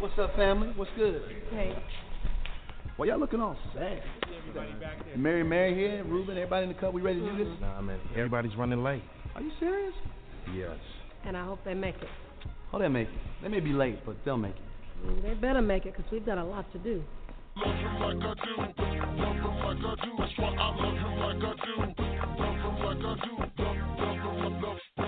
What's up, family? What's good? Hey. Well, y'all looking all sad. Mary here, Ruben, everybody in the cup. We ready to do this? Nah, man. Everybody's running late. Are you serious? Yes. And I hope they make it. Oh, they'll make it. They may be late, but they'll make it. They better make it, because we've got a lot to do. Love him like I do, love him like I do, that's why I love him like I do, love him like I do, love him. Giving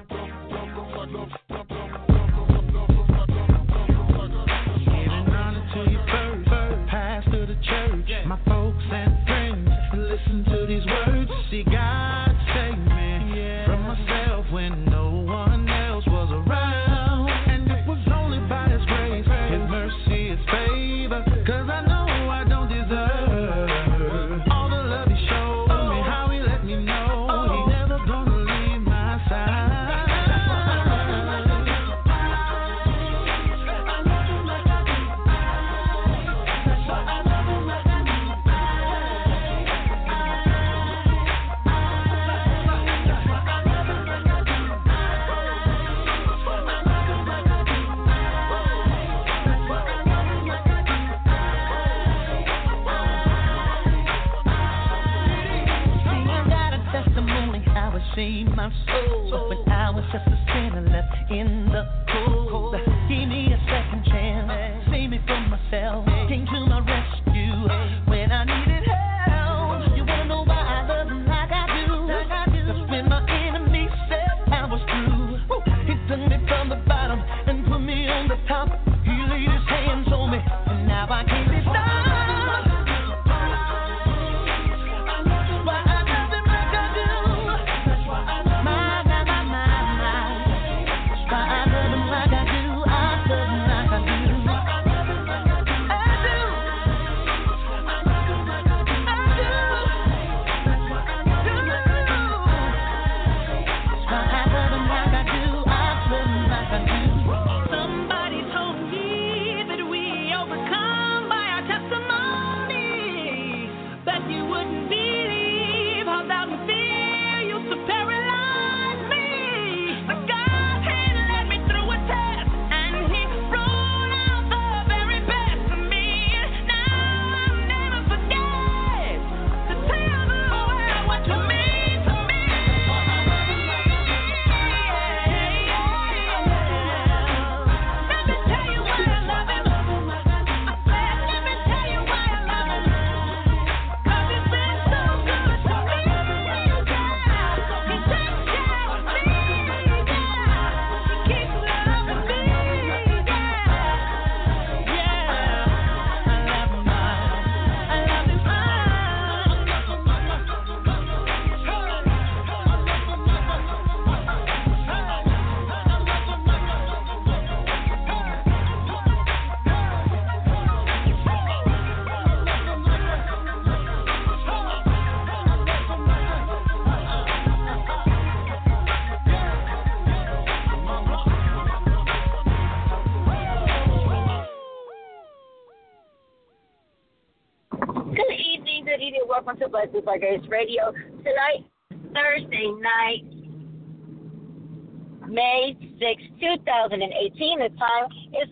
honor to your first pastor of the church, my folks and friends, listen to these words, see God save me from myself when no one else was around, and it was only by His grace, His mercy, His favor, cause I know my soul, when I was just a sinner left in the cold, give me a second chance, save me from myself, came to my rescue when I needed help, you wanna know why I love him like I do, that's when my enemy said I was through, he took me from the bottom and put me on the top, he laid his hands on me, and now I can't be stopped. Welcome to Blessings by Grace Radio. Tonight, Thursday night, May 6, 2018. The time is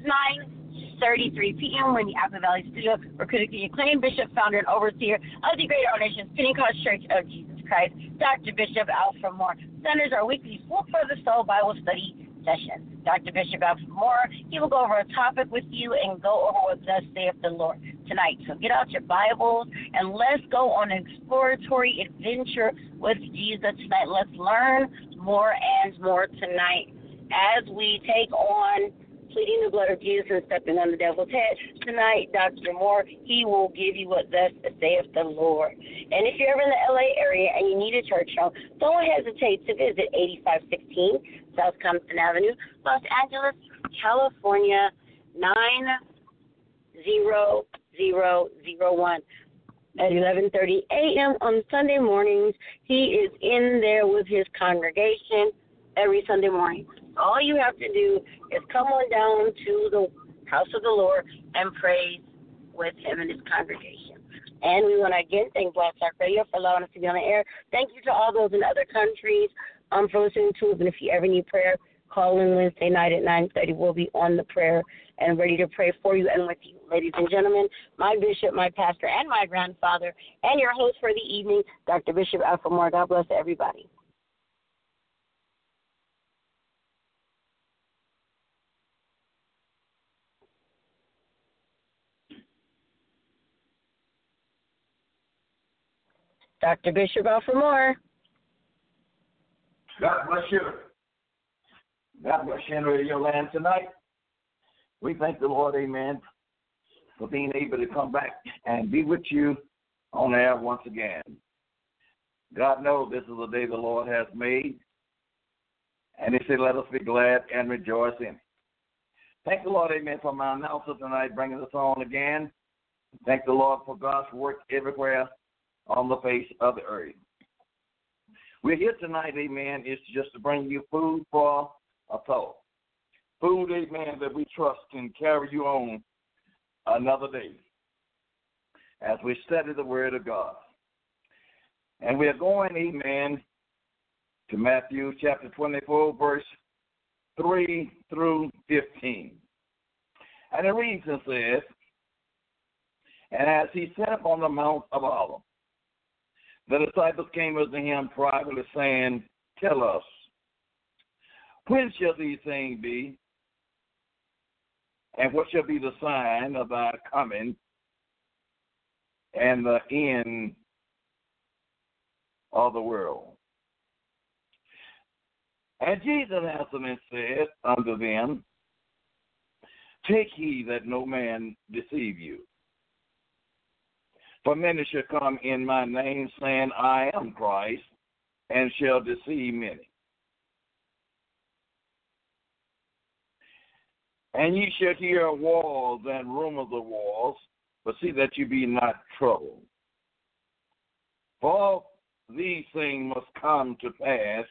9:33 p.m. We're in the Apple Valley Studio. We're critically acclaimed bishop, founder, and overseer of the Greater Ordination, Pentecost Church of Jesus Christ, Dr. Bishop Alphamore. Centers our weekly Food for the Soul Bible study session. Dr. Bishop Alphamore, he will go over a topic with you and go over what thus saith the Lord tonight. So get out your Bibles and let's go on an exploratory adventure with Jesus tonight. Let's learn more and more tonight as we take on pleading the blood of Jesus and stepping on the devil's head. Tonight, Dr. Moore, he will give you what thus saith the Lord. And if you're ever in the L.A. area and you need a church home, don't hesitate to visit 8516 South Compton Avenue, Los Angeles, California, 90001. At 11:30 a.m. on Sunday mornings, he is in there with his congregation every Sunday morning. All you have to do is come on down to the house of the Lord and praise with him and his congregation. And we want to again thank Black Talk Radio for allowing us to be on the air. Thank you to all those in other countries for listening to us. And if you ever need prayer, call in Wednesday night at 9:30. We'll be on the prayer and ready to pray for you and with you. Ladies and gentlemen, my bishop, my pastor, and my grandfather, and your host for the evening, Dr. Bishop Alphamore. God bless everybody. Dr. Bishop Alphamore. God bless you. God bless you in Radio Land tonight. We thank the Lord, amen, for being able to come back and be with you on air once again. God knows this is the day the Lord has made, and he said, let us be glad and rejoice in it. Thank the Lord, amen, for my announcer tonight, bringing us on again. Thank the Lord for God's work everywhere on the face of the earth. We're here tonight, amen, is just to bring you food for a soul. Food, amen, that we trust can carry you on another day as we study the Word of God. And we are going, amen, to Matthew chapter 24, verse 3 through 15. And it reads and says, and as he sat upon the Mount of Olives, the disciples came unto him privately, saying, tell us, when shall these things be? And what shall be the sign of thy coming and the end of the world? And Jesus answered and said unto them, take heed that no man deceive you. For many shall come in my name, saying, I am Christ, and shall deceive many. And ye shall hear of wars and rumors of wars, but see that you be not troubled. For all these things must come to pass,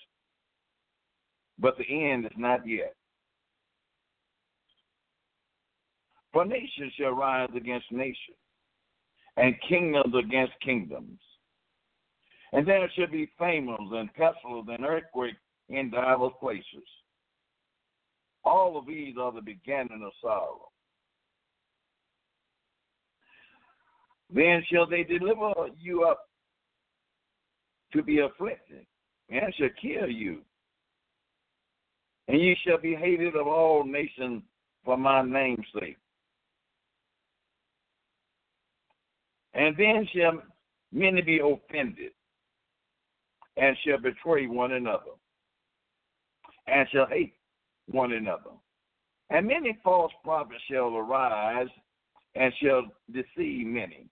but the end is not yet. For nation shall rise against nation, and kingdoms against kingdoms. And there shall be famines and pestilence and earthquakes in divers places. All of these are the beginning of sorrow. Then shall they deliver you up to be afflicted, and shall kill you. And you shall be hated of all nations for my name's sake. And then shall many be offended, and shall betray one another, and shall hate one another. And many false prophets shall arise and shall deceive many.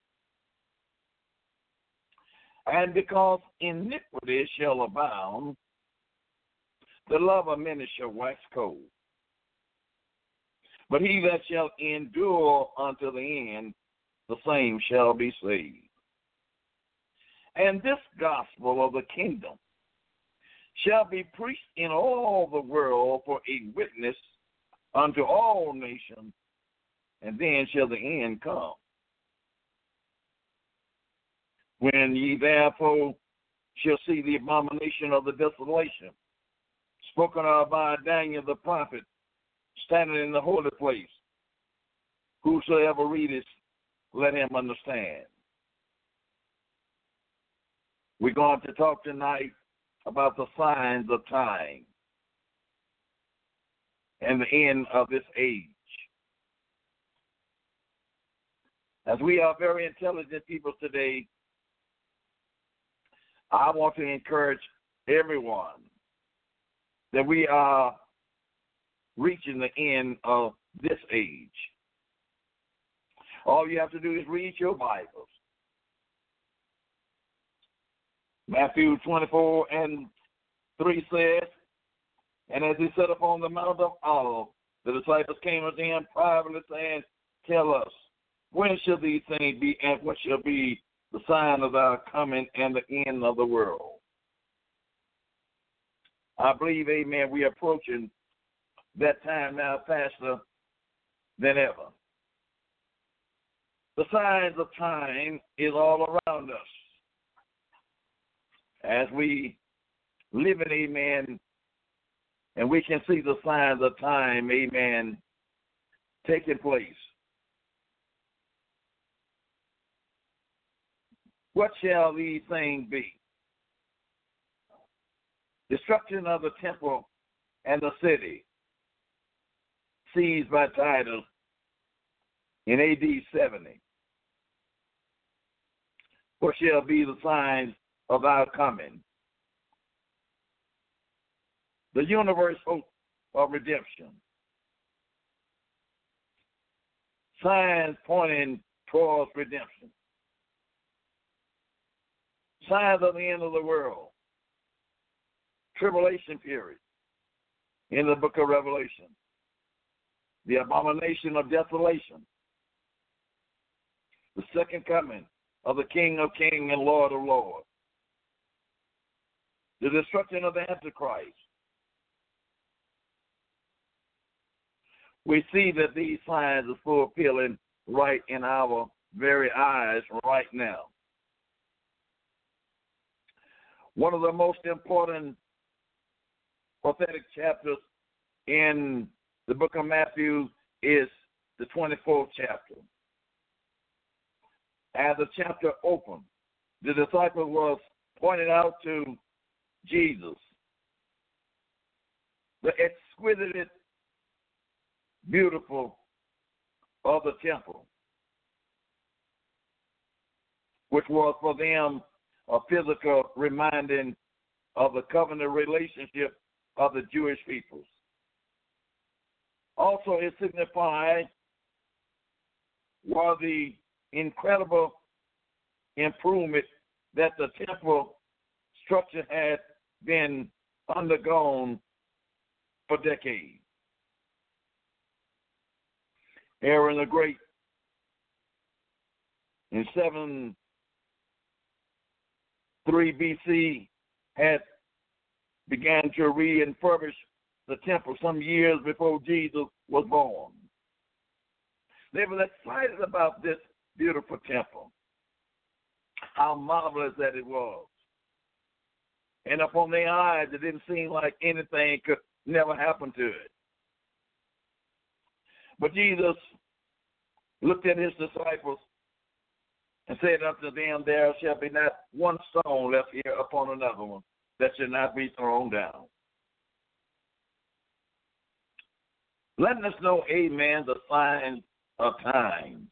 And because iniquity shall abound, the love of many shall wax cold. But he that shall endure unto the end, the same shall be saved. And this gospel of the kingdom shall be preached in all the world for a witness unto all nations, and then shall the end come. When ye therefore shall see the abomination of the desolation, spoken of by Daniel the prophet, standing in the holy place, whosoever readeth, let him understand. We're going to talk tonight about the signs of time and the end of this age. As we are very intelligent people today, I want to encourage everyone that we are reaching the end of this age. All you have to do is read your Bibles. Matthew 24:3 says, "And as he sat upon the Mount of Olives, the disciples came unto him privately, saying, Tell us, when shall these things be, and what shall be the sign of our coming and the end of the world?" I believe, amen, we are approaching that time now faster than ever. The signs of time is all around us. As we live in, amen, and we can see the signs of time, amen, taking place. What shall these things be? Destruction of the temple and the city, seized by Titus in A.D. 70. What shall be the signs of our coming? The universe hope of redemption. Signs pointing towards redemption. Signs of the end of the world. Tribulation period in the book of Revelation. The abomination of desolation. The second coming of the King of Kings and Lord of Lords. The destruction of the Antichrist. We see that these signs are fulfilling right in our very eyes right now. One of the most important prophetic chapters in the book of Matthew is the 24th chapter. As the chapter opened, the disciple was pointed out to Jesus the exquisite beautiful of the temple, which was for them a physical reminding of the covenant relationship of the Jewish peoples. Also, it signified was the incredible improvement that the temple structure had been undergone for decades. Aaron the Great in 703 B.C. had began to refurbish the temple some years before Jesus was born. They were excited about this beautiful temple, how marvelous that it was. And upon their eyes, it didn't seem like anything could never happen to it. But Jesus looked at his disciples and said unto them, There shall be not one stone left here upon another one that shall not be thrown down. Letting us know, amen, the signs of time.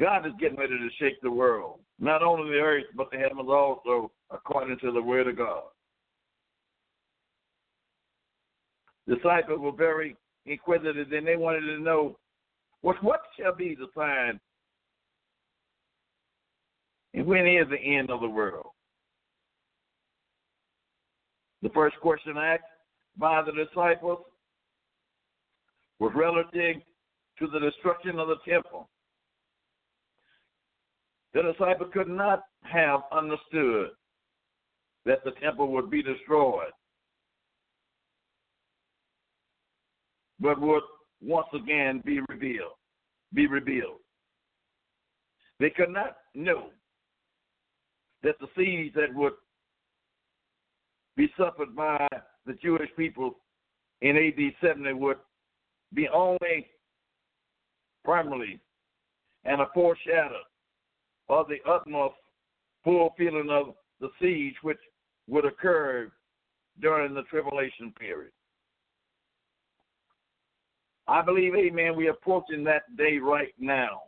God is getting ready to shake the world, not only the earth, but the heavens also, according to the word of God. Disciples were very inquisitive, and they wanted to know what shall be the sign and when is the end of the world. The first question asked by the disciples was relative to the destruction of the temple. The disciples could not have understood that the temple would be destroyed, but would once again be revealed. They could not know that the siege that would be suffered by the Jewish people in A.D. 70 would be only primarily and a foreshadow of the utmost fulfilling of the siege which would occur during the tribulation period. I believe, amen, we are approaching that day right now.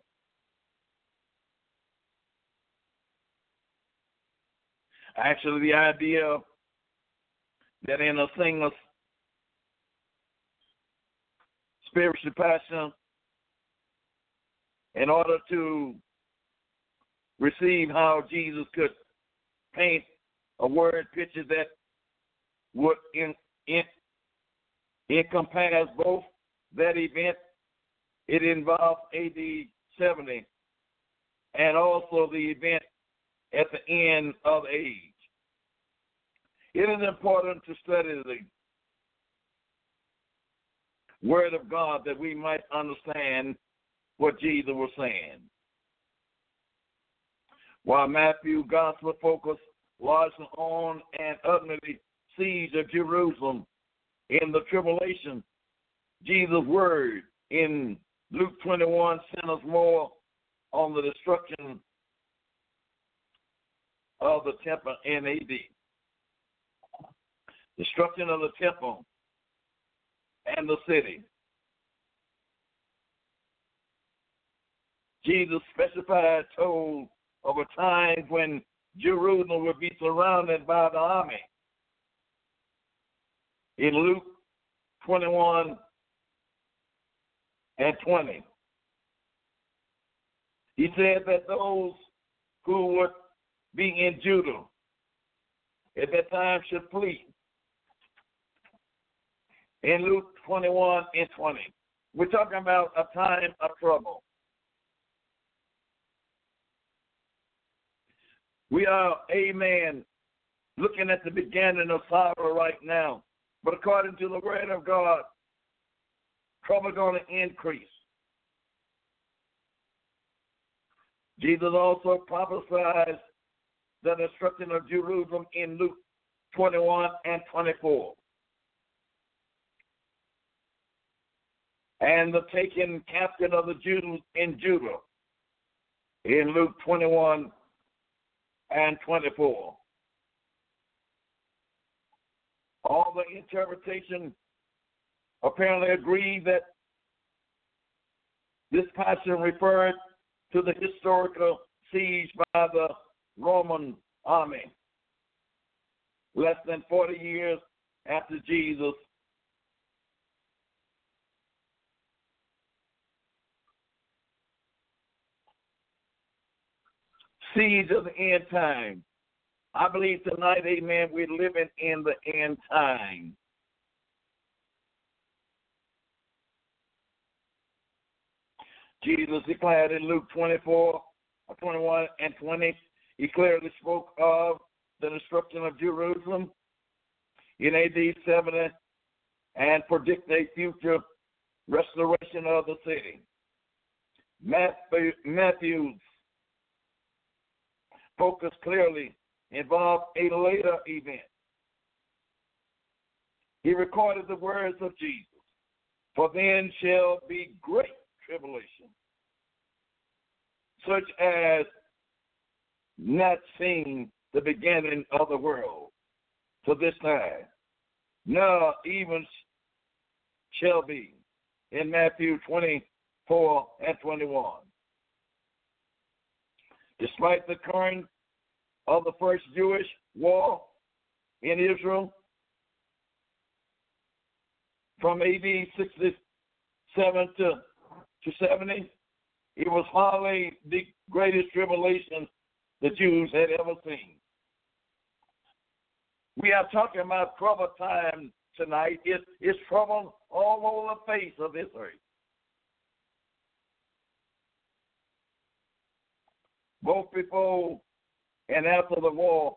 Actually, the idea that in a single spiritually passionate in order to receive how Jesus could paint a word picture that would encompass both that event. It involved AD 70 and also the event at the end of the age. It is important to study the Word of God that we might understand what Jesus was saying. While Matthew's gospel focused largely on and ultimately siege of Jerusalem in the tribulation, Jesus' word in Luke 21 centers more on the destruction of the temple in AD. Destruction of the temple and the city. Jesus specified told of a time when Jerusalem would be surrounded by the army. In Luke 21 and 20, he said that those who would be in Judah at that time should flee. In Luke 21 and 20, we're talking about a time of trouble. We are, amen, looking at the beginning of sorrow right now. But according to the word of God, trouble is going to increase. Jesus also prophesied the destruction of Jerusalem in Luke 21 and 24. And the taking captive of the Jews in Judah in Luke 21 and 24. All the interpretation apparently agreed that this passage referred to the historical siege by the Roman army less than 40 years after Jesus siege of the end time. I believe tonight, amen, we're living in the end time. Jesus declared in Luke 24, 21 and 20, he clearly spoke of the destruction of Jerusalem in AD 70 and predicted a future restoration of the city. Matthew's focus clearly involved a later event. He recorded the words of Jesus, for then shall be great tribulation, such as not seen the beginning of the world to this time, nor even shall be, in Matthew 24 and 21. Despite the current of the first Jewish war in Israel from A.D. 67 to 70, it was hardly the greatest tribulation the Jews had ever seen. We are talking about trouble time tonight. It's trouble all over the face of this earth. Both before and after the war,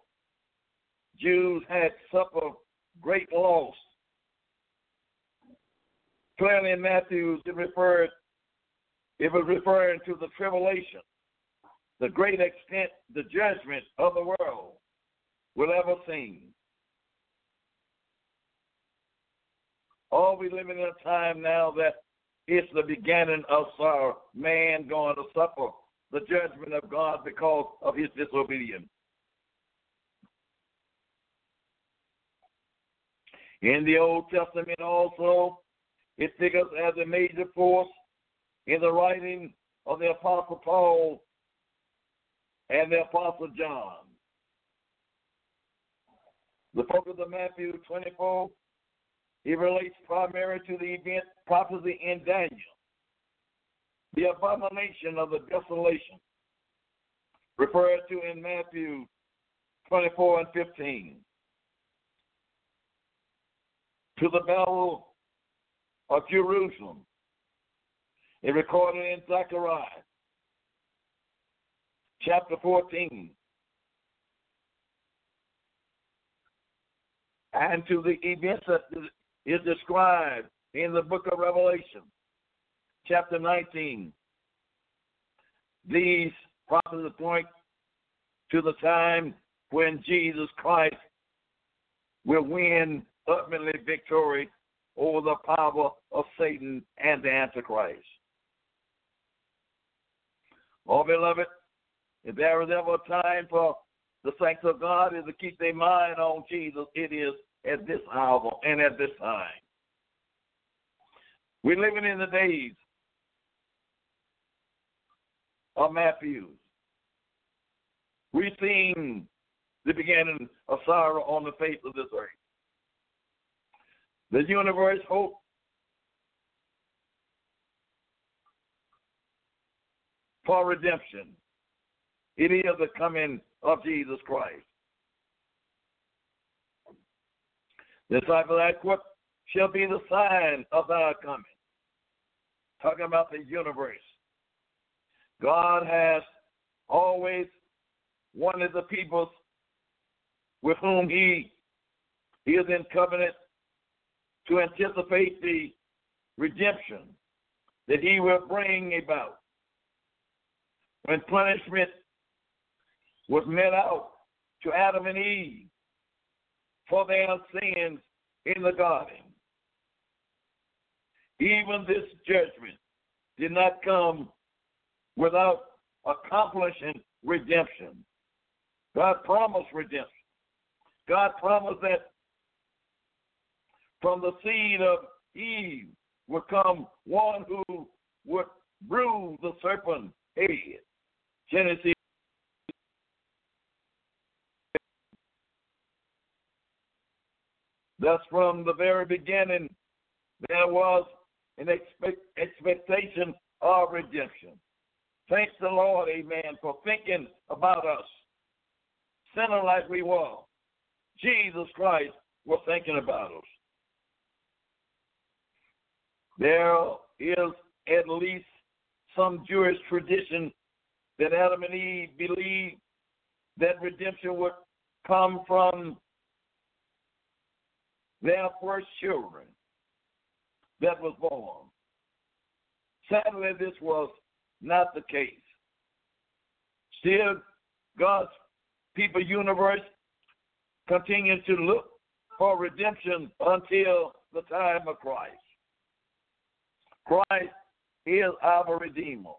Jews had suffered great loss. Clearly in Matthew, it was referring to the tribulation, the great extent, the judgment of the world will ever seen. All we live in a time now that it's the beginning of sorrow, man going to suffer the judgment of God because of his disobedience. In the Old Testament also, it figures as a major force in the writing of the Apostle Paul and the Apostle John. The focus of Matthew 24 It relates primarily to the event prophecy in Daniel, the abomination of the desolation, referred to in Matthew 24 and 15, to the battle of Jerusalem, it recorded in Zechariah chapter 14, and to the events that is described in the book of Revelation, chapter 19. These prophecies point to the time when Jesus Christ will win ultimately victory over the power of Satan and the Antichrist. Oh, beloved, if there is ever a time for the saints of God is to keep their mind on Jesus, it is at this hour and at this time. We're living in the days of Matthew. We've seen the beginning of sorrow on the face of this earth. The universe hope for redemption. It is the coming of Jesus Christ. The disciples asked, what shall be the sign of thy coming? Talking about the universe. God has always wanted the people with whom he is in covenant to anticipate the redemption that he will bring about. When punishment was meted out to Adam and Eve for their sins in the garden, even this judgment did not come without accomplishing redemption. God promised redemption. God promised that from the seed of Eve would come one who would bruise the serpent's head. Genesis. Thus, from the very beginning, there was an expectation of redemption. Thank the Lord, amen, for thinking about us. Sinner like we were, Jesus Christ was thinking about us. There is at least some Jewish tradition that Adam and Eve believed that redemption would come from their first children that was born. Sadly, this was not the case. Still, God's people universe continued to look for redemption until the time of Christ. Christ is our Redeemer.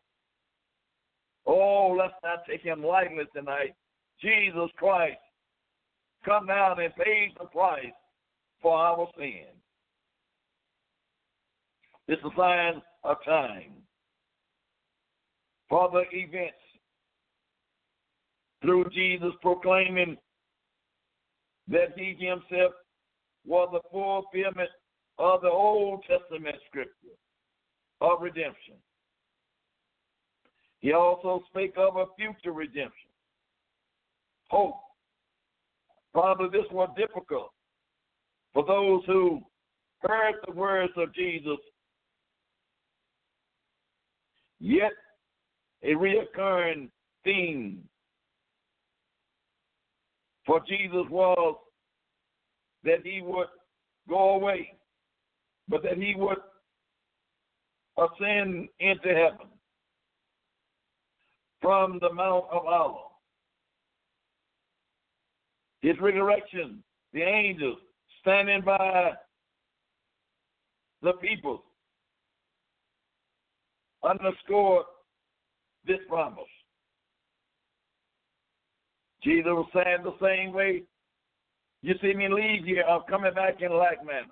Oh, let's not take him lightly tonight. Jesus Christ come down and paid the price for our sin. It's a sign of time for the events through Jesus proclaiming that he himself was the fulfillment of the Old Testament scripture of redemption. He also spake of a future redemption. Hope. Probably this was difficult for those who heard the words of Jesus, yet a reoccurring theme for Jesus was that he would go away, but that he would ascend into heaven from the Mount of Olives. His resurrection, the angels standing by the people, underscored this promise. Jesus was saying the same way, you see me leave here, I'm coming back in like manner.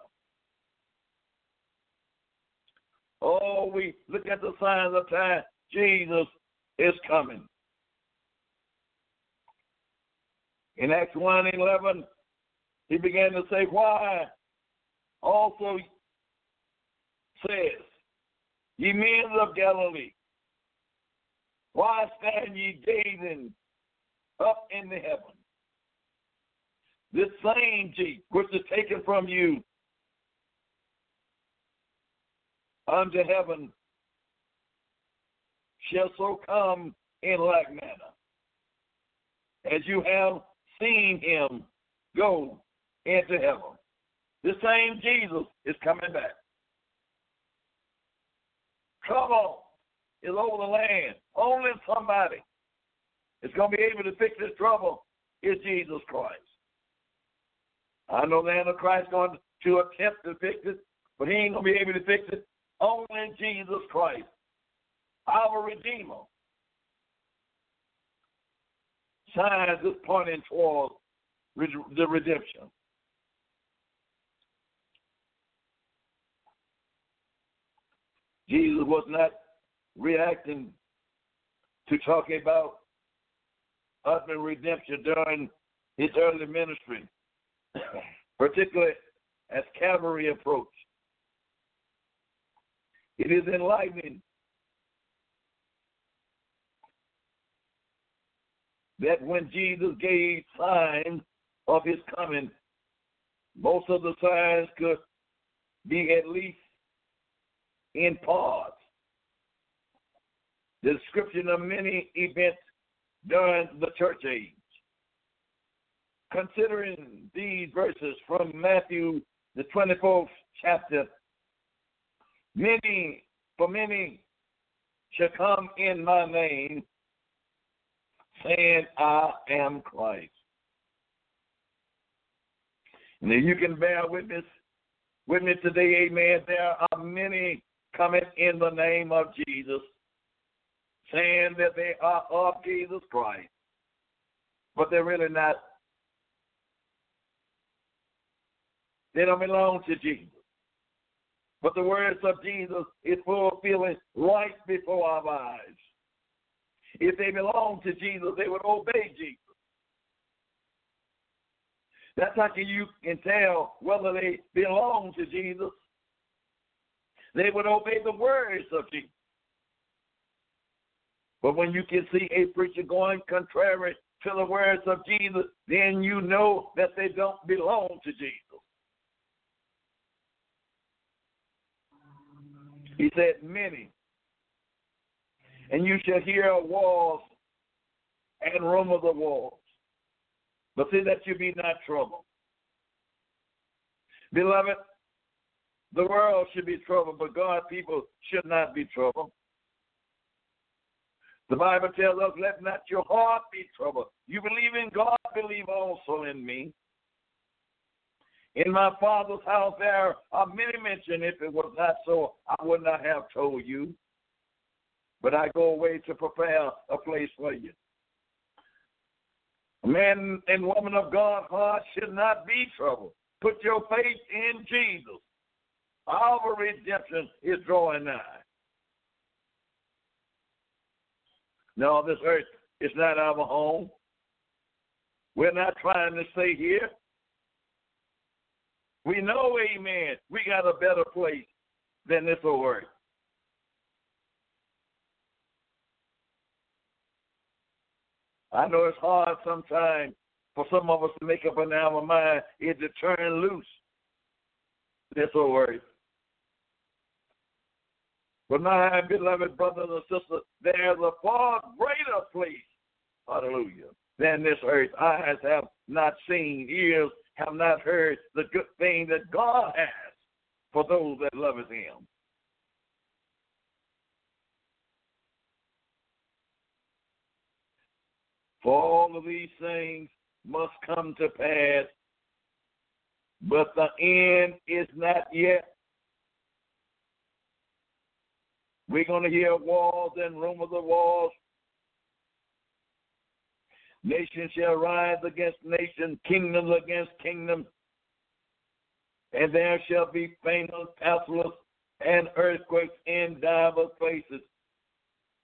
Oh, we look at the signs of time. Jesus is coming. In Acts 1:11, he began to say, why also says, Ye men of Galilee, why stand ye gazing up in the heaven? This same Jesus which is taken from you unto heaven shall so come in like manner, as you have seen him go into heaven. The same Jesus is coming back. Trouble is over the land. Only somebody is going to be able to fix this trouble is Jesus Christ. I know the Antichrist is going to attempt to fix it, but he ain't going to be able to fix it. Only Jesus Christ, our Redeemer. Signs is pointing toward the redemption. Jesus was not reacting to talking about ultimate redemption during his early ministry, particularly as Calvary approached. It is enlightening that when Jesus gave signs of his coming, most of the signs could be at least in part the description of many events during the church age. Considering these verses from Matthew, the 24th chapter, many shall come in my name, saying, I am Christ. And if you can bear witness with me today, amen, there are many coming in the name of Jesus, saying that they are of Jesus Christ, but they're really not. They don't belong to Jesus. But the words of Jesus is fulfilling right before our eyes. If they belonged to Jesus, they would obey Jesus. That's how you can tell whether they belong to Jesus. They would obey the words of Jesus. But when you can see a preacher going contrary to the words of Jesus, then you know that they don't belong to Jesus. He said, many. And you shall hear wars and rumors of wars, but see that you be not troubled. Beloved, the world should be troubled, but God's people should not be troubled. The Bible tells us, let not your heart be troubled. You believe in God, believe also in me. In my Father's house there are many mentioned. If it was not so, I would not have told you. But I go away to prepare a place for you. Man and woman of God, heart should not be troubled. Put your faith in Jesus. Our redemption is drawing nigh. No, this earth is not our home. We're not trying to stay here. We know, amen, we got a better place than this old earth. I know it's hard sometimes for some of us to make up an our mind is to turn loose this whole earth. But my beloved brothers and sisters, there's a far greater place, hallelujah, than this earth. Eyes have not seen, ears have not heard the good thing that God has for those that love him. For all of these things must come to pass, but the end is not yet. We're going to hear wars and rumors of wars. Nation shall rise against nation, kingdoms against kingdoms, and there shall be famous pestilence and earthquakes in divers places.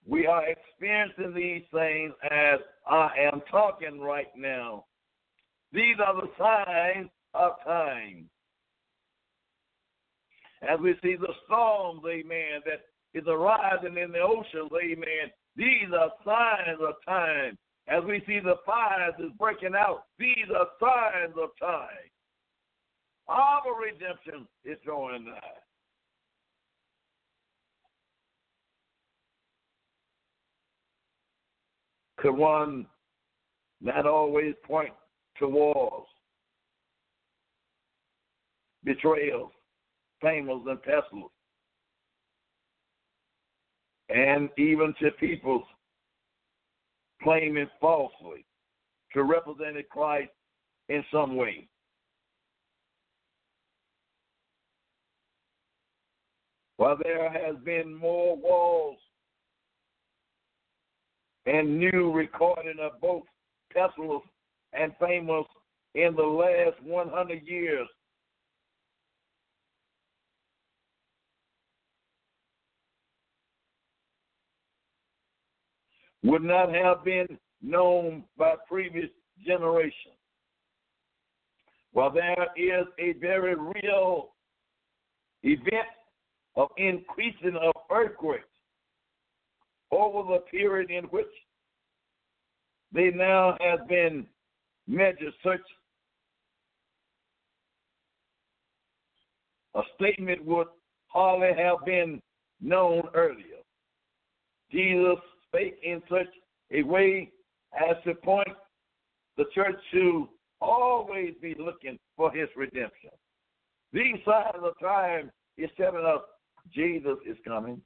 We are experiencing these things as I am talking right now. These are the signs of time. as we see the storms, amen, that is arising in the oceans, amen. These are signs of time. As we see the fires is breaking out, these are signs of time. Our redemption is drawing nigh. Could one not always point towards betrayals, famines, and pestilence, and even to people's claiming falsely to represent Christ in some way? While there has been more wars and new recording of both pestilence and famines in the last 100 years, would not have been known by previous generations. While there is a very real event of increasing of earthquakes over the period in which they now have been measured, such a statement would hardly have been known earlier. Jesus spake in such a way as to point the church to always be looking for his redemption. These signs of time is telling us Jesus is coming.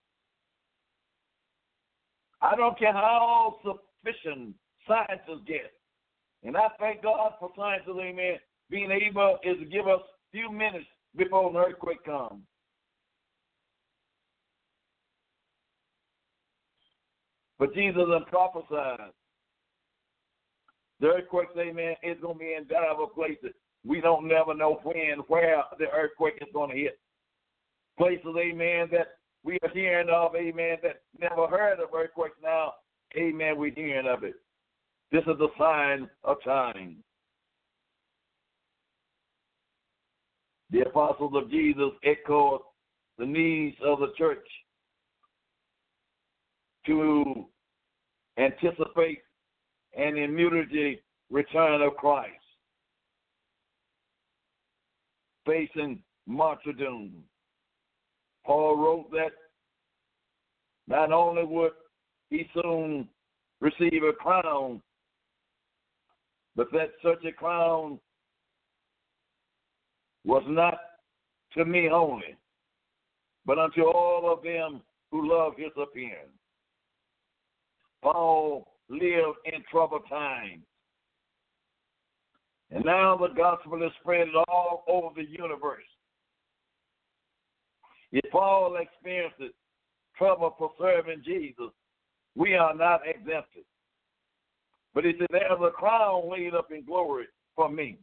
I don't care how sufficient scientists get, and I thank God for scientists, amen, being able is to give us a few minutes before an earthquake comes. But Jesus has prophesied the earthquake, amen, is going to be in diverse places. We don't never know when, where the earthquake is going to hit. Places, amen, that we are hearing of, amen, that never heard of earthquakes now, amen, we're hearing of it. This is the sign of time. The apostles of Jesus echoed the needs of the church to anticipate an immutable return of Christ, facing martyrdom. Paul wrote that not only would he soon receive a crown, but that such a crown was not to me only, but unto all of them who love his appearance. Paul lived in troubled times. And now the gospel is spread all over the universe. If Paul experiences trouble for serving Jesus, we are not exempted. But he said, there's a crown laid up in glory for me.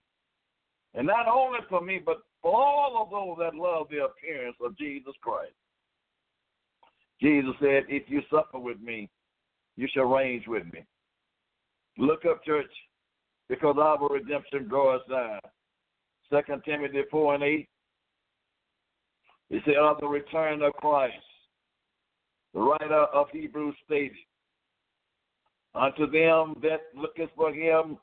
And not only for me, but for all of those that love the appearance of Jesus Christ. Jesus said, if you suffer with me, you shall range with me. Look up, church, because our redemption draweth nigh. 2 Timothy 4:8. It said, of the return of Christ, the writer of Hebrews stated, unto them that looketh for him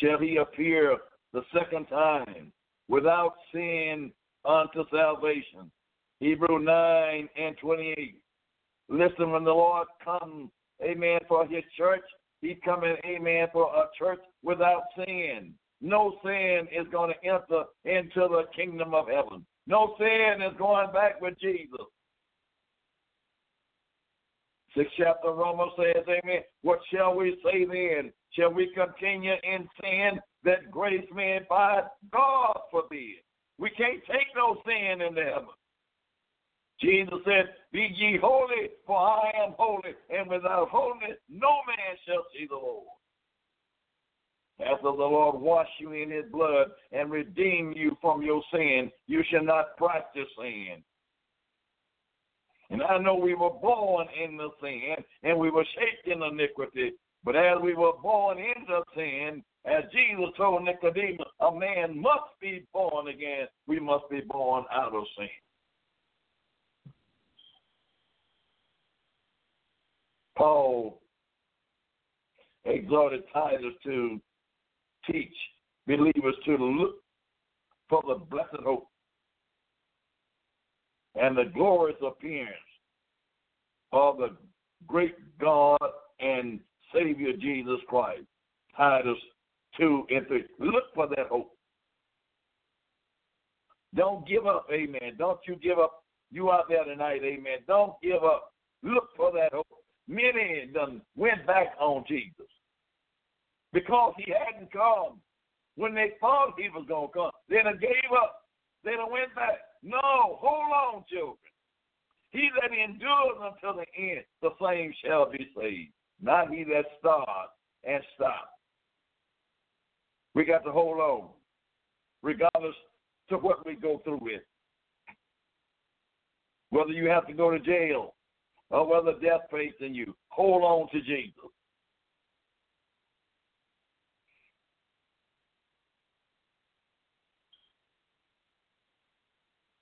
shall he appear the second time, without sin unto salvation. Hebrews 9:28. Listen, when the Lord comes, amen, for his church, he's coming, amen, for a church without sin. No sin is going to enter into the kingdom of heaven. No sin is going back with Jesus. 6th chapter of Romans says, amen, what shall we say then? Shall we continue in sin that grace may abide? God forbid. We can't take no sin into heaven. Jesus said, be ye holy, for I am holy, and without holiness no man shall see the Lord. After the Lord wash you in his blood and redeem you from your sin, you shall not practice sin. And I know we were born in the sin, and we were shaped in iniquity, But as we were born into sin, as Jesus told Nicodemus, a man must be born again. We must be born out of sin. Paul exhorted Titus to teach believers to look for the blessed hope and the glorious appearance of the great God and Savior Jesus Christ. Titus 2:3. Look for that hope. Don't give up, amen. Don't you give up. You out there tonight, amen. Don't give up. Look for that hope. Many of them went back on Jesus because he hadn't come when they thought he was going to come. They done gave up. They done went back. No, hold on, children. He that endures until the end, the same shall be saved. Not he that starts and stops. We got to hold on, regardless to what we go through with. Whether you have to go to jail or whether death facing you, hold on to Jesus.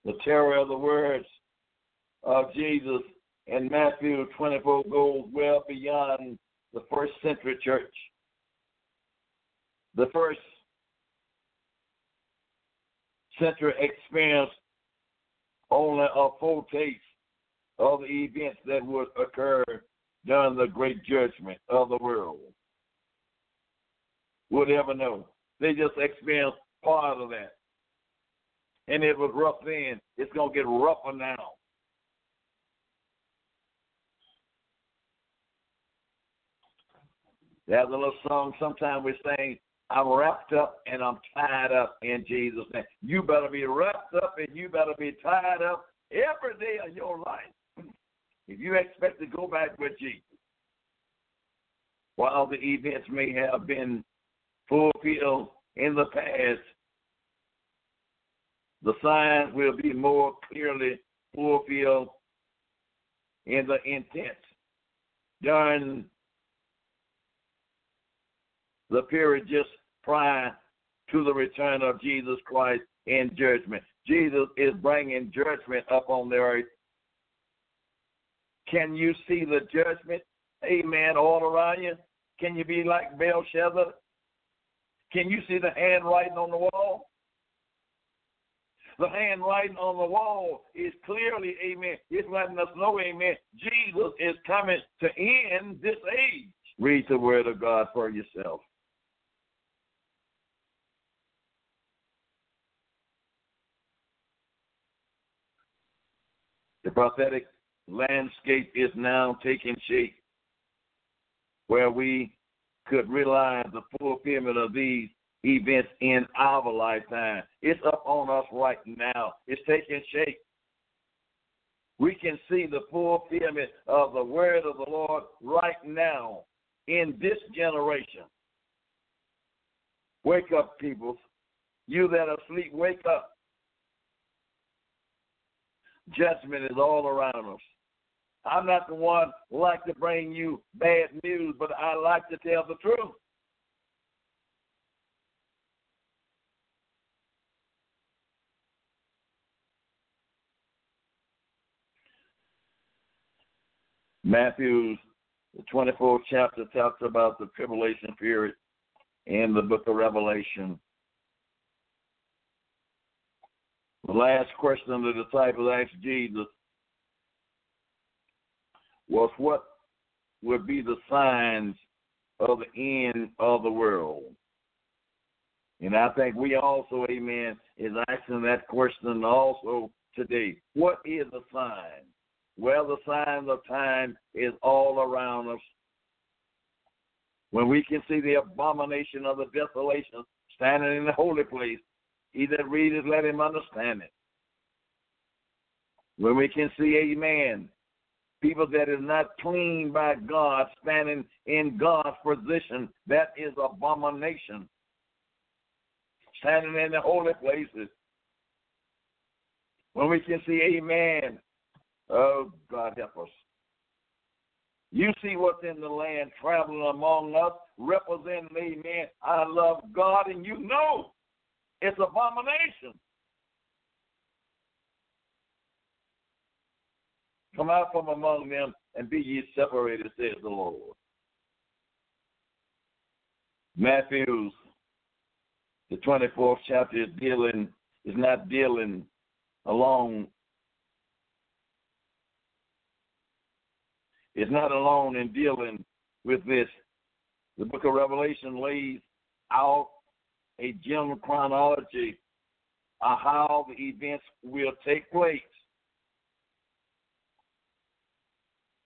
The terror of the words of Jesus in Matthew 24 goes well beyond the first century church. The first century experienced only a foretaste of the events that would occur during the great judgment of the world. We'll never know. They just experienced part of that. And it was rough then. It's going to get rougher now. There's a little song sometimes we sing, I'm wrapped up and I'm tied up in Jesus' name. You better be wrapped up and you better be tied up every day of your life if you expect to go back with Jesus. While the events may have been fulfilled in the past, the signs will be more clearly fulfilled in the intent during the period just prior to the return of Jesus Christ in judgment. Jesus is bringing judgment up on the earth. Can you see the judgment, amen, all around you? Can you be like Belshazzar? Can you see the handwriting on the wall? The handwriting on the wall is clearly, amen, it's letting us know, amen, Jesus is coming to end this age. Read the word of God for yourself. The prophetic landscape is now taking shape where we could realize the fulfillment of these events in our lifetime. It's up on us right now. It's taking shape. We can see the fulfillment of the word of the Lord right now in this generation. Wake up, people. You that are asleep, wake up. Judgment is all around us. I'm not the one who like to bring you bad news, but I like to tell the truth. Matthew, the 24th chapter, talks about the tribulation period in the book of Revelation. The last question the disciples asked Jesus was, what would be the signs of the end of the world? And I think we also, amen, is asking that question also today. What is the sign? Well, the signs of time is all around us. When we can see the abomination of the desolation standing in the holy place, he that readeth, let him understand it. When we can see, amen, people that is not clean by God standing in God's position, that is abomination. Standing in the holy places. When we can see, amen, oh, God help us. You see what's in the land traveling among us, representing, amen, I love God, and you know it's abomination. Come out from among them and be ye separated, says the Lord. Matthew, the 24th chapter, is not dealing alone. It's not alone in dealing with this. The book of Revelation lays out a general chronology of how the events will take place.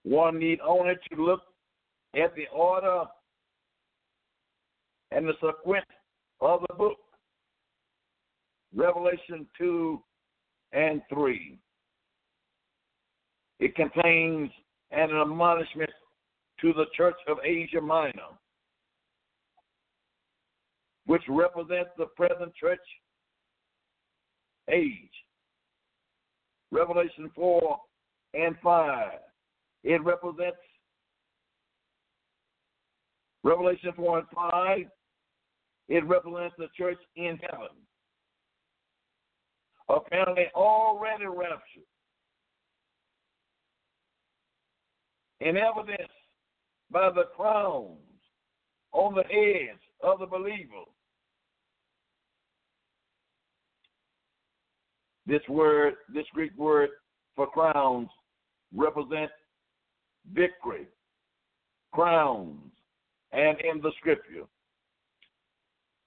One need only to look at the order and the sequence of the book. Revelation 2 and 3. It contains an admonishment to the Church of Asia Minor, which represents the present church age. Revelation 4 and 5. It represents Revelation 4 and 5. It represents the church in heaven, apparently already raptured, in evidence by the crowns on the heads of the believers. This Greek word for crowns represents victory, crowns, and in the scripture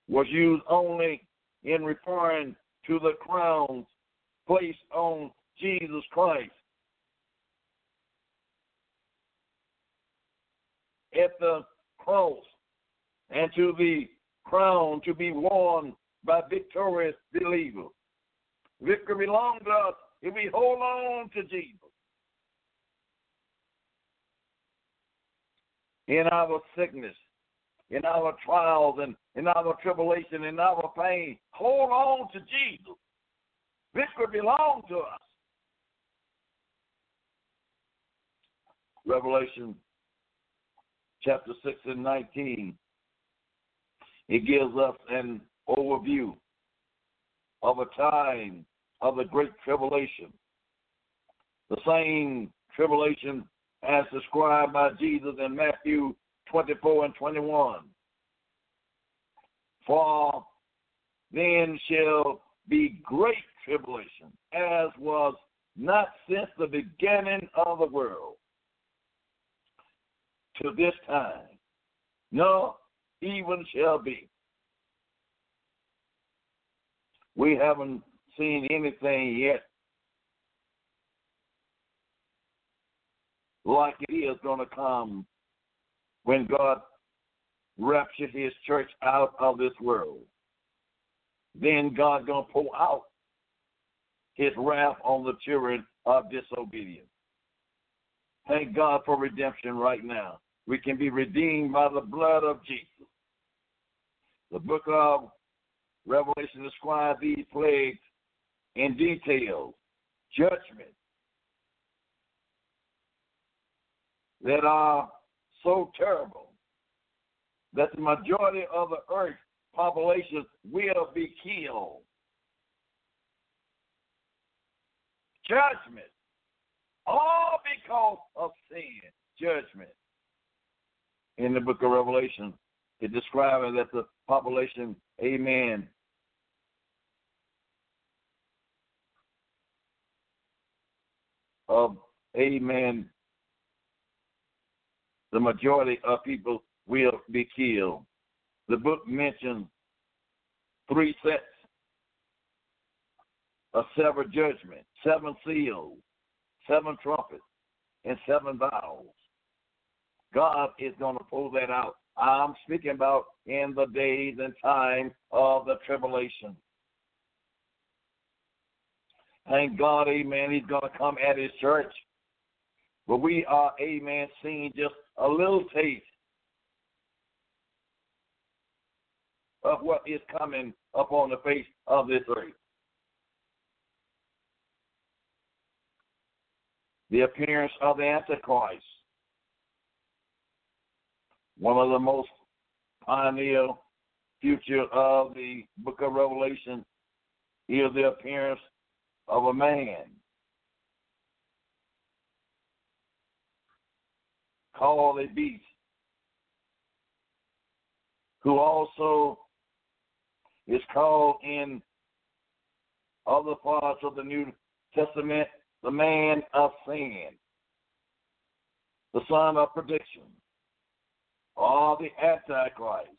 was used only in referring to the crowns placed on Jesus Christ at the cross, and to the crown to be worn by victorious believers. Victory belongs to us if we hold on to Jesus. In our sickness, in our trials, and in our tribulation, in our pain, hold on to Jesus. Victory belongs to us. Revelation chapter 6 and 19, it gives us an overview of a time of the great tribulation, the same tribulation as described by Jesus in Matthew 24 and 21. For then shall be great tribulation, as was not since the beginning of the world to this time, no, even shall be. We haven't seen anything yet like it is going to come when God raptures his church out of this world. Then God going to pour out his wrath on the children of disobedience. Thank God for redemption right now. We can be redeemed by the blood of Jesus. The book of Revelation describes these plagues in detail. Judgment that are so terrible that the majority of the earth population will be killed. Judgment. All because of sin, judgment. In the book of Revelation, it describes that the population, amen, of, amen, the majority of people will be killed. The book mentions three sets of seven judgments, seven seals, seven trumpets, and seven bowls. God is going to pull that out. I'm speaking about in the days and time of the tribulation. Thank God, amen, he's going to come at his church. But we are, amen, seeing just a little taste of what is coming upon the face of this earth. The appearance of the Antichrist one of the most pioneer future of the book of Revelation is the appearance of a man called a beast, who also is called in other parts of the New Testament the man of sin, the son of perdition, or the Antichrist.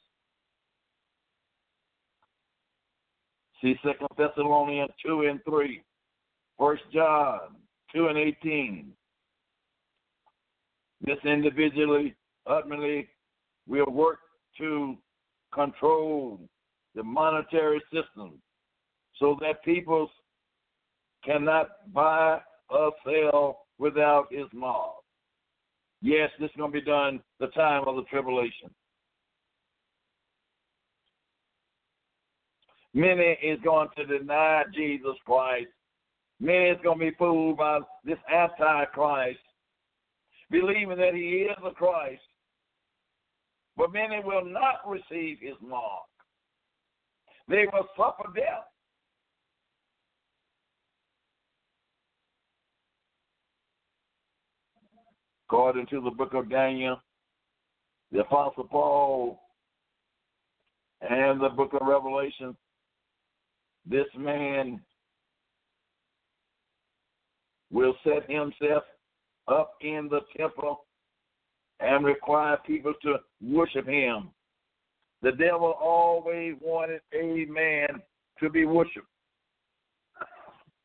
See 2 Thessalonians 2 and 3, 1 John 2 and 18. This individually, ultimately, will work to control the monetary system so that people cannot buy or sell without his mark. Yes, this is going to be done the time of the tribulation. Many is going to deny Jesus Christ. Many is going to be fooled by this Antichrist, believing that he is the Christ. But many will not receive his mark. They will suffer death. According to the book of Daniel, the Apostle Paul, and the book of Revelation, this man will set himself up in the temple and require people to worship him. The devil always wanted a man to be worshiped.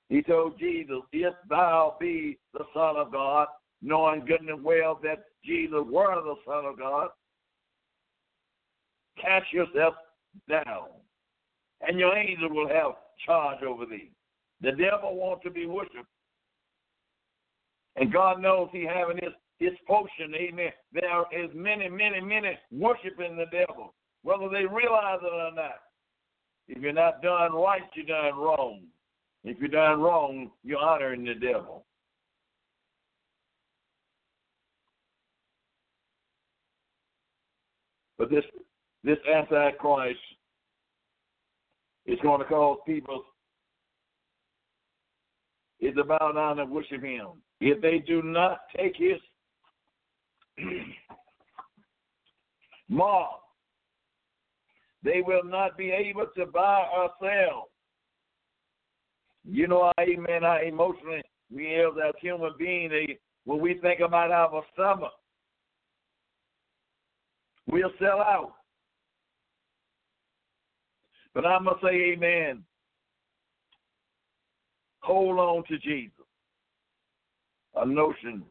He told Jesus, if thou be the Son of God, knowing good and well that Jesus were the Son of God, cast yourself down, and your angel will have charge over thee. The devil wants to be worshipped. And God knows he having his potion, amen. There is many, many, many worshiping the devil, whether they realize it or not. If you're not done right, you're done wrong. If you're done wrong, you're honoring the devil. But this Antichrist is going to cause people, is to bow down and worship him. If they do not take his mark, they will not be able to buy or sell. You know, amen, how emotionally we as human beings, when we think about our stomach, we'll sell out. But I must say, amen, hold on to Jesus. A notion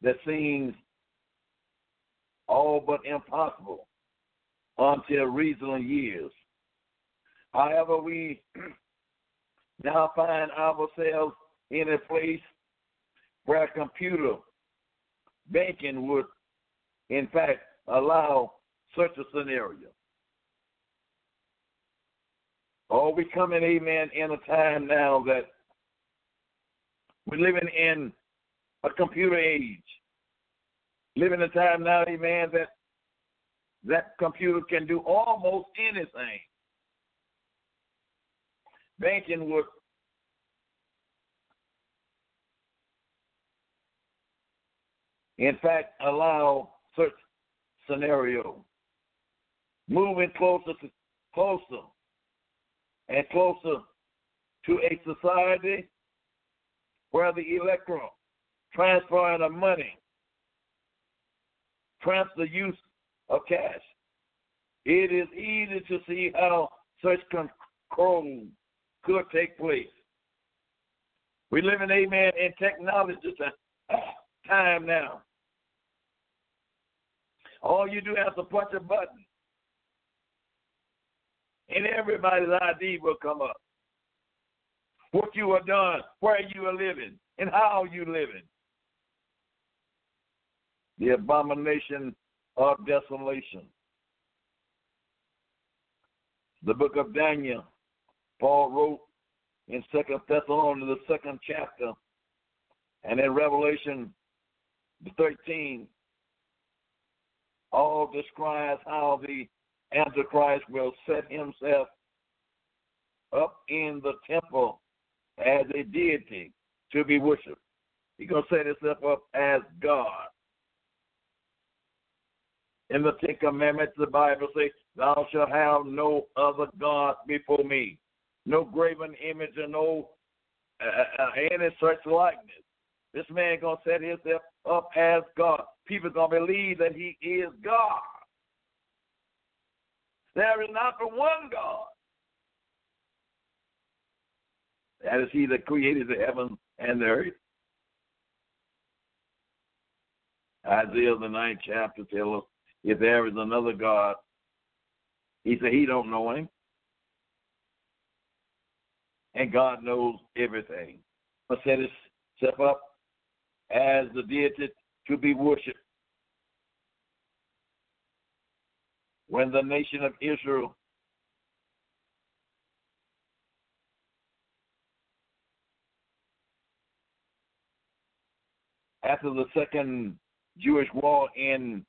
that seems all but impossible until recent years. However, we now find ourselves in a place where computer banking would, in fact, allow such a scenario. Oh, we coming, amen, in a time now that we're living in a computer age. Living in a time now, amen, that computer can do almost anything. Banking would in fact allow such scenario. Moving closer to a society where the electoral transferring of money, transfer use of cash. It is easy to see how such control could take place. We live in, amen, in technology time now. All you do is to punch a button, and everybody's ID will come up. What you are done, where you are living, and how you living. The abomination of desolation. The book of Daniel, Paul wrote in 2 Thessalonians, the 2nd chapter, and in Revelation 13, all describes how the Antichrist will set himself up in the temple as a deity to be worshipped. He's going to set himself up as God. In the Ten Commandments, the Bible says, thou shalt have no other God before me. No graven image and no any such likeness. This man is going to set himself up as God. People are going to believe that he is God. There is not but one God. That is he that created the heavens and the earth. Isaiah, the 9th chapter, tells us if there is another God, he said he don't know him. And God knows everything. But set himself up as the deity to be worshipped. When the nation of Israel after the second Jewish war in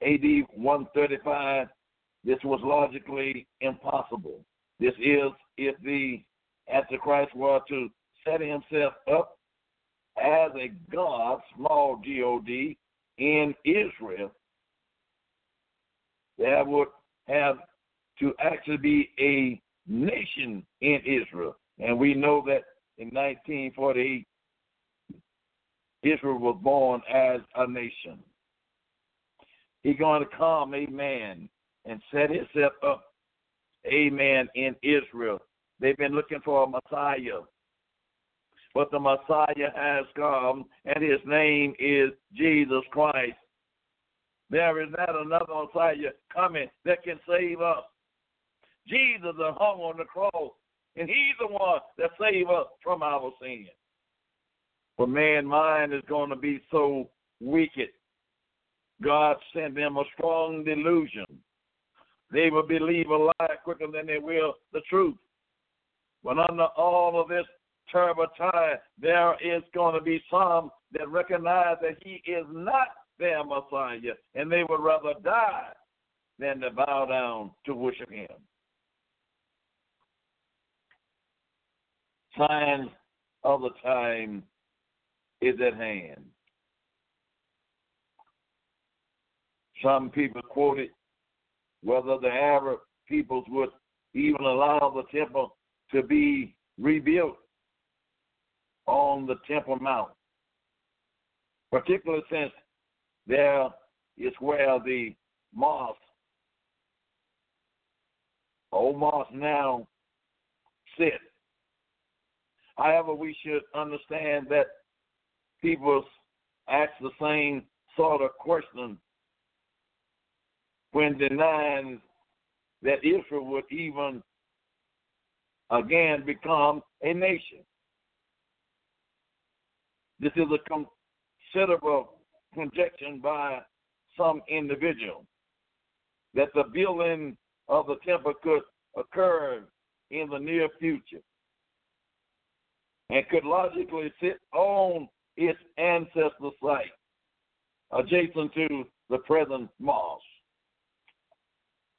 A.D. 135, this was logically impossible. This is if the Antichrist were to set himself up as a god, small G-O-D, in Israel, there would have to actually be a nation in Israel. And we know that in 1948, Israel was born as a nation. He's going to come, amen, and set himself up, amen, in Israel. They've been looking for a Messiah. But the Messiah has come, and his name is Jesus Christ. There is not another Messiah coming that can save us. Jesus hung on the cross, and he's the one that saves us from our sin. For mankind is going to be so wicked. God sent them a strong delusion. They will believe a lie quicker than they will the truth. But under all of this terrible time, there is going to be some that recognize that he is not their Messiah, and they would rather die than to bow down to worship him. Signs of the time is at hand. Some people quoted whether the Arab peoples would even allow the temple to be rebuilt on the Temple Mount, particularly since there is where the mosque, old mosque now, sits. However, we should understand that people ask the same sort of question when denying that Israel would even again become a nation. This is a considerable conjecture by some individual that the building of the temple could occur in the near future and could logically sit on its ancestor site adjacent to the present mosque.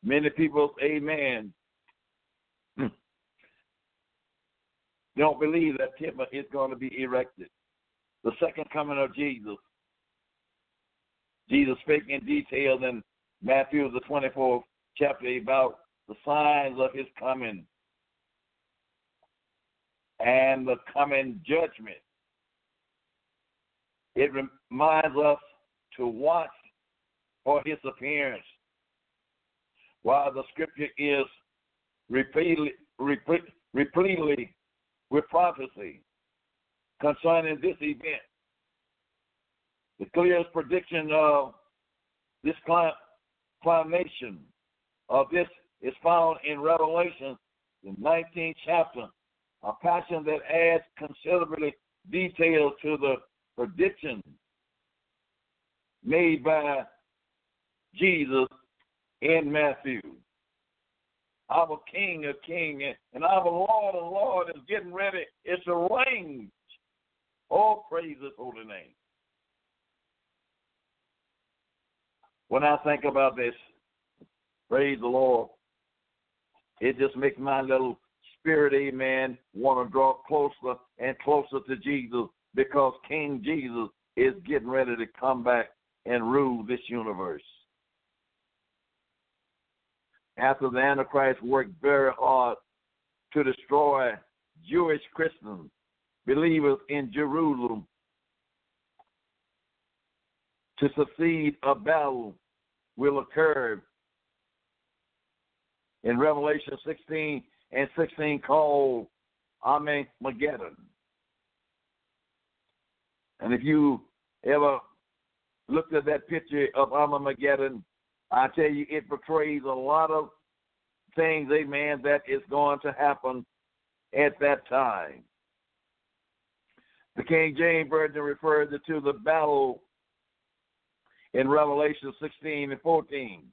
Many people, amen, don't believe that temple is going to be erected. The second coming of Jesus spake in detail in Matthew, the 24th chapter, about the signs of his coming and the coming judgment. It reminds us to watch for his appearance. While the scripture is replete with prophecy concerning this event, the clearest prediction of this culmination of this is found in Revelation, the 19th chapter, a passage that adds considerably detail to the prediction made by Jesus in Matthew. Our King of Kings and our Lord of Lords is getting ready. It's arranged. Oh, praise his holy name. When I think about this, praise the Lord, it just makes my little spirit, amen, want to draw closer and closer to Jesus, because King Jesus is getting ready to come back and rule this universe. After the Antichrist worked very hard to destroy Jewish Christians, believers in Jerusalem, to succeed a battle will occur in Revelation 16 and 16 called Armageddon. And if you ever looked at that picture of Armageddon, I tell you, it portrays a lot of things, amen, that is going to happen at that time. The King James Version refers to the battle in Revelation 16 and 14.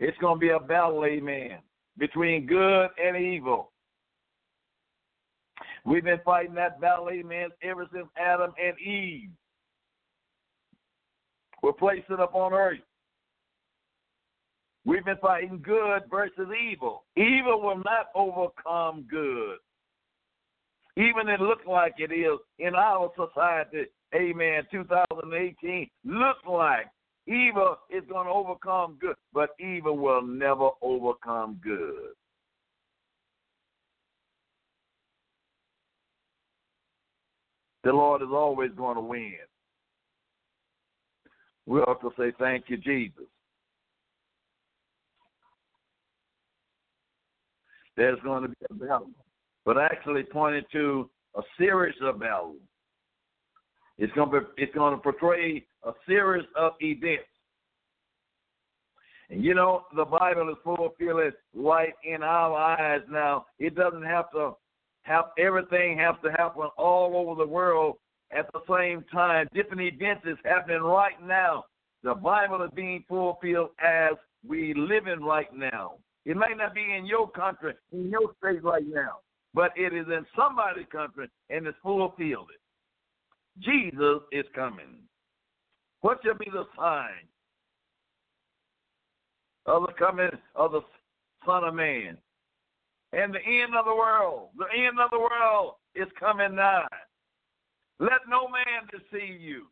It's going to be a battle, amen, between good and evil. We've been fighting that battle, amen, ever since Adam and Eve were placed upon earth. We've been fighting good versus evil. Evil will not overcome good. Even it looks like it is in our society, amen, 2018, looks like evil is going to overcome good, but evil will never overcome good. The Lord is always going to win. We ought to say, thank you, Jesus. There's going to be a battle, but actually pointed to a series of battles. It's going to portray a series of events. And you know, the Bible is fulfilling light in our eyes now. It doesn't have to have everything have to happen all over the world at the same time. Different events is happening right now. The Bible is being fulfilled as we live in right now. It may not be in your country, in your state right now, but it is in somebody's country and it's fulfilled. Jesus is coming. What shall be the sign of the coming of the Son of Man? And the end of the world. The end of the world is coming nigh. Let no man deceive you.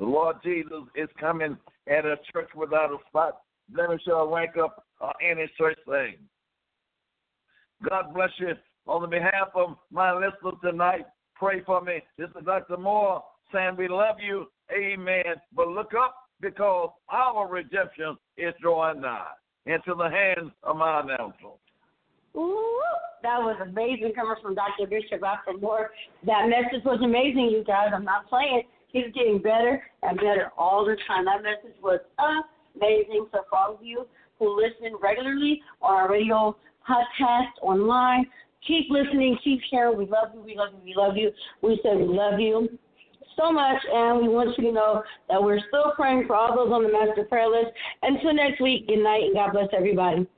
The Lord Jesus is coming at a church without a spot. Never shall rank up any such thing. God bless you. On the behalf of my listeners tonight, pray for me. This is Dr. Moore saying we love you. Amen. But look up, because our redemption is drawing nigh. Into the hands of my announcer. Ooh, that was amazing coming from Dr. Bishop Alphamore. That message was amazing, you guys. I'm not playing. He's getting better and better all the time. That message was amazing. So for all of you who listen regularly on our radio, podcast, online, keep listening, keep sharing. We love you, we love you, we love you. We said we love you so much, and we want you to know that we're still praying for all those on the master prayer list. Until next week, good night, and God bless everybody.